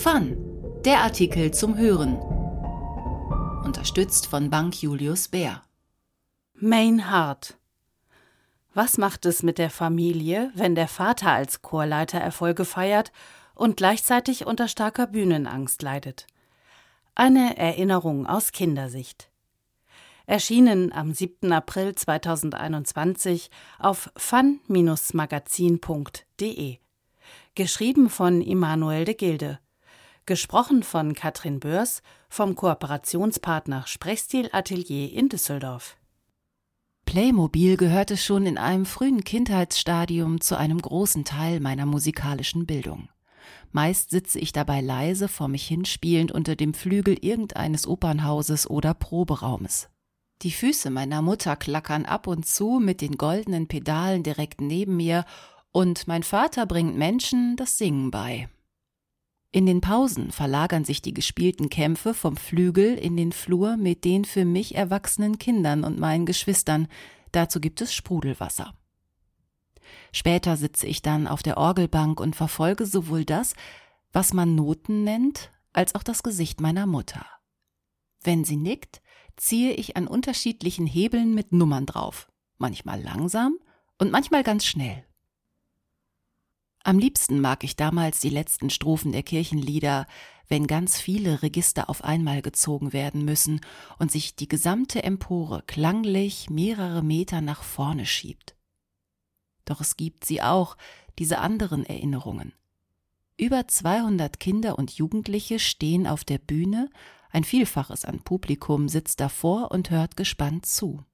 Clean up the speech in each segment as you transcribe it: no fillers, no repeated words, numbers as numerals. Fun, der Artikel zum Hören. Unterstützt von Bank Julius Bär. Mein Hart. Was macht es mit der Familie, wenn der Vater als Chorleiter Erfolge feiert und gleichzeitig unter starker Bühnenangst leidet? Eine Erinnerung aus Kindersicht. Erschienen am 7. April 2021 auf fun-magazin.de. Geschrieben von Emanuel de Gilde. Gesprochen von Katrin Börs vom Kooperationspartner Sprechstil Atelier in Düsseldorf. Playmobil gehörte schon in einem frühen Kindheitsstadium zu einem großen Teil meiner musikalischen Bildung. Meist sitze ich dabei leise vor mich hinspielend unter dem Flügel irgendeines Opernhauses oder Proberaumes. Die Füße meiner Mutter klackern ab und zu mit den goldenen Pedalen direkt neben mir und mein Vater bringt Menschen das Singen bei. In den Pausen verlagern sich die gespielten Kämpfe vom Flügel in den Flur mit den für mich erwachsenen Kindern und meinen Geschwistern. Dazu gibt es Sprudelwasser. Später sitze ich dann auf der Orgelbank und verfolge sowohl das, was man Noten nennt, als auch das Gesicht meiner Mutter. Wenn sie nickt, ziehe ich an unterschiedlichen Hebeln mit Nummern drauf, manchmal langsam und manchmal ganz schnell. Am liebsten mag ich damals die letzten Strophen der Kirchenlieder, wenn ganz viele Register auf einmal gezogen werden müssen und sich die gesamte Empore klanglich mehrere Meter nach vorne schiebt. Doch es gibt sie auch, diese anderen Erinnerungen. Über 200 Kinder und Jugendliche stehen auf der Bühne, ein Vielfaches an Publikum sitzt davor und hört gespannt zu.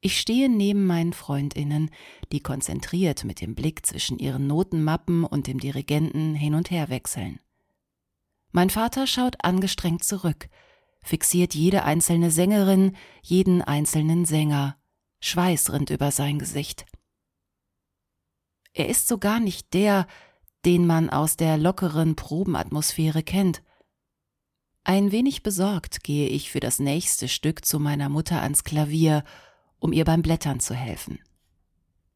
Ich stehe neben meinen FreundInnen, die konzentriert mit dem Blick zwischen ihren Notenmappen und dem Dirigenten hin und her wechseln. Mein Vater schaut angestrengt zurück, fixiert jede einzelne Sängerin, jeden einzelnen Sänger. Schweiß rinnt über sein Gesicht. Er ist so gar nicht der, den man aus der lockeren Probenatmosphäre kennt. Ein wenig besorgt gehe ich für das nächste Stück zu meiner Mutter ans Klavier, um ihr beim Blättern zu helfen.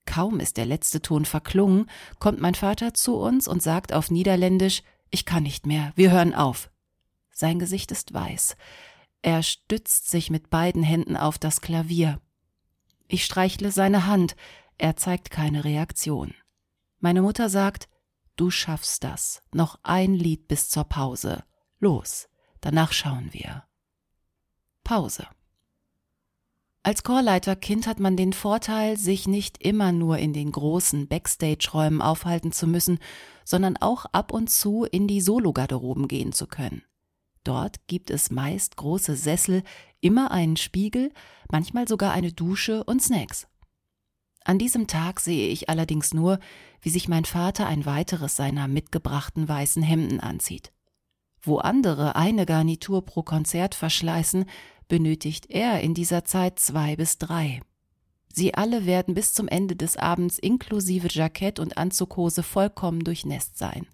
Kaum ist der letzte Ton verklungen, kommt mein Vater zu uns und sagt auf Niederländisch: „Ich kann nicht mehr, wir hören auf." Sein Gesicht ist weiß. Er stützt sich mit beiden Händen auf das Klavier. Ich streichle seine Hand, er zeigt keine Reaktion. Meine Mutter sagt: „Du schaffst das, noch ein Lied bis zur Pause. Los. Danach schauen wir." Pause. Als Chorleiterkind hat man den Vorteil, sich nicht immer nur in den großen Backstage-Räumen aufhalten zu müssen, sondern auch ab und zu in die Solo-Garderoben gehen zu können. Dort gibt es meist große Sessel, immer einen Spiegel, manchmal sogar eine Dusche und Snacks. An diesem Tag sehe ich allerdings nur, wie sich mein Vater ein weiteres seiner mitgebrachten weißen Hemden anzieht. Wo andere eine Garnitur pro Konzert verschleißen, benötigt er in dieser Zeit 2 bis 3. Sie alle werden bis zum Ende des Abends inklusive Jackett und Anzughose vollkommen durchnässt sein.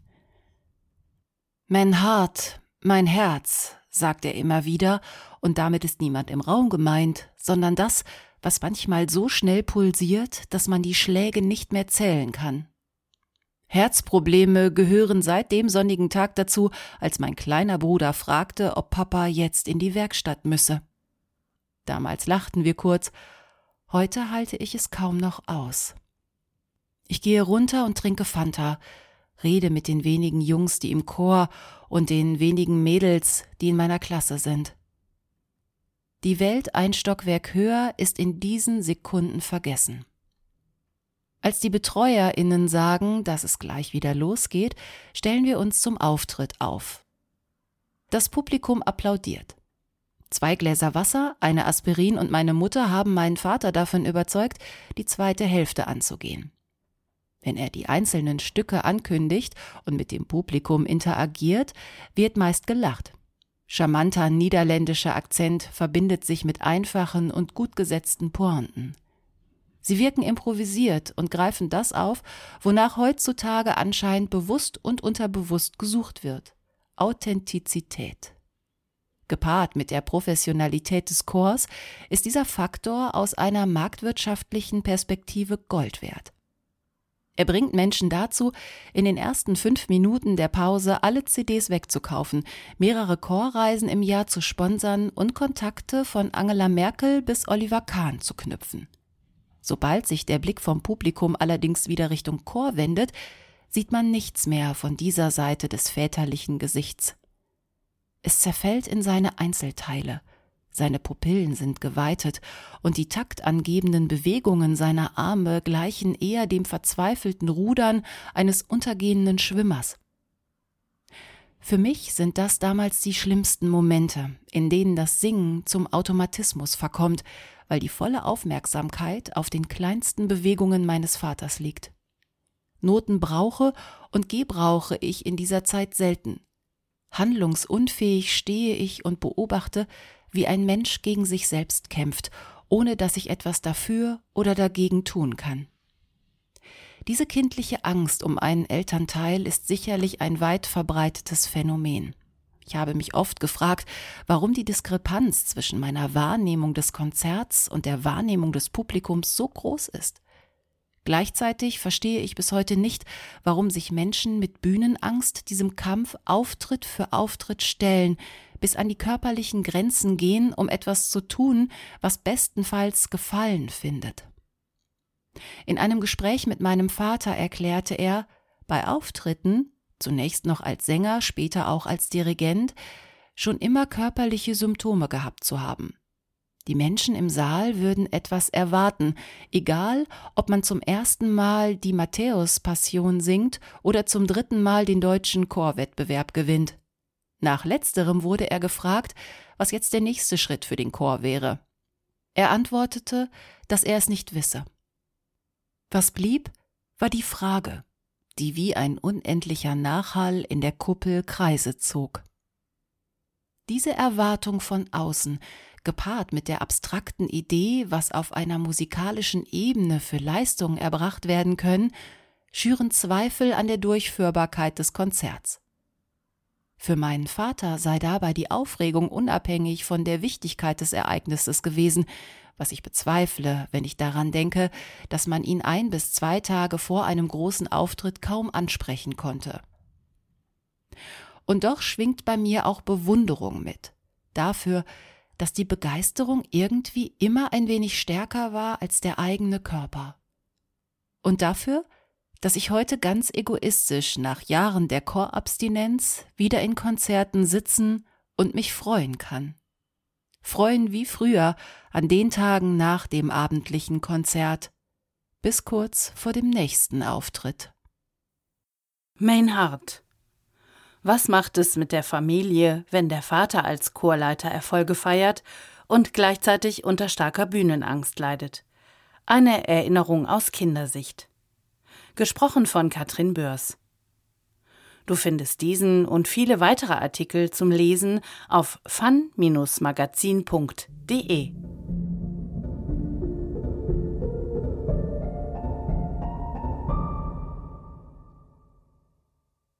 „Mein Hart, mein Herz", sagt er immer wieder, und damit ist niemand im Raum gemeint, sondern das, was manchmal so schnell pulsiert, dass man die Schläge nicht mehr zählen kann. Herzprobleme gehören seit dem sonnigen Tag dazu, als mein kleiner Bruder fragte, ob Papa jetzt in die Werkstatt müsse. Damals lachten wir kurz, heute halte ich es kaum noch aus. Ich gehe runter und trinke Fanta, rede mit den wenigen Jungs, die im Chor und den wenigen Mädels, die in meiner Klasse sind. Die Welt ein Stockwerk höher ist in diesen Sekunden vergessen. Als die BetreuerInnen sagen, dass es gleich wieder losgeht, stellen wir uns zum Auftritt auf. Das Publikum applaudiert. 2 Gläser Wasser, eine Aspirin und meine Mutter haben meinen Vater davon überzeugt, die zweite Hälfte anzugehen. Wenn er die einzelnen Stücke ankündigt und mit dem Publikum interagiert, wird meist gelacht. Charmanter niederländischer Akzent verbindet sich mit einfachen und gut gesetzten Pointen. Sie wirken improvisiert und greifen das auf, wonach heutzutage anscheinend bewusst und unterbewusst gesucht wird: Authentizität. Gepaart mit der Professionalität des Chors ist dieser Faktor aus einer marktwirtschaftlichen Perspektive Gold wert. Er bringt Menschen dazu, in den ersten 5 Minuten der Pause alle CDs wegzukaufen, mehrere Chorreisen im Jahr zu sponsern und Kontakte von Angela Merkel bis Oliver Kahn zu knüpfen. Sobald sich der Blick vom Publikum allerdings wieder Richtung Chor wendet, sieht man nichts mehr von dieser Seite des väterlichen Gesichts. Es zerfällt in seine Einzelteile. Seine Pupillen sind geweitet und die taktangebenden Bewegungen seiner Arme gleichen eher dem verzweifelten Rudern eines untergehenden Schwimmers. Für mich sind das damals die schlimmsten Momente, in denen das Singen zum Automatismus verkommt, weil die volle Aufmerksamkeit auf den kleinsten Bewegungen meines Vaters liegt. Noten brauche und gebrauche ich in dieser Zeit selten. Handlungsunfähig stehe ich und beobachte, wie ein Mensch gegen sich selbst kämpft, ohne dass ich etwas dafür oder dagegen tun kann. Diese kindliche Angst um einen Elternteil ist sicherlich ein weit verbreitetes Phänomen. Ich habe mich oft gefragt, warum die Diskrepanz zwischen meiner Wahrnehmung des Konzerts und der Wahrnehmung des Publikums so groß ist. Gleichzeitig verstehe ich bis heute nicht, warum sich Menschen mit Bühnenangst diesem Kampf Auftritt für Auftritt stellen, bis an die körperlichen Grenzen gehen, um etwas zu tun, was bestenfalls Gefallen findet. In einem Gespräch mit meinem Vater erklärte er, bei Auftritten, zunächst noch als Sänger, später auch als Dirigent, schon immer körperliche Symptome gehabt zu haben. Die Menschen im Saal würden etwas erwarten, egal ob man zum ersten Mal die Matthäus-Passion singt oder zum 3. Mal den deutschen Chorwettbewerb gewinnt. Nach letzterem wurde er gefragt, was jetzt der nächste Schritt für den Chor wäre. Er antwortete, dass er es nicht wisse. Was blieb, war die Frage, die wie ein unendlicher Nachhall in der Kuppel Kreise zog. Diese Erwartung von außen, gepaart mit der abstrakten Idee, was auf einer musikalischen Ebene für Leistungen erbracht werden können, schüren Zweifel an der Durchführbarkeit des Konzerts. Für meinen Vater sei dabei die Aufregung unabhängig von der Wichtigkeit des Ereignisses gewesen, was ich bezweifle, wenn ich daran denke, dass man ihn 1 bis 2 Tage vor einem großen Auftritt kaum ansprechen konnte. Und doch schwingt bei mir auch Bewunderung mit, dafür, dass die Begeisterung irgendwie immer ein wenig stärker war als der eigene Körper. Und dafür, dass ich heute ganz egoistisch nach Jahren der Chorabstinenz wieder in Konzerten sitzen und mich freuen kann. Freuen wie früher an den Tagen nach dem abendlichen Konzert, bis kurz vor dem nächsten Auftritt. Mein Hart. Was macht es mit der Familie, wenn der Vater als Chorleiter Erfolge feiert und gleichzeitig unter starker Bühnenangst leidet? Eine Erinnerung aus Kindersicht. Gesprochen von Katrin Börs. Du findest diesen und viele weitere Artikel zum Lesen auf fun-magazin.de.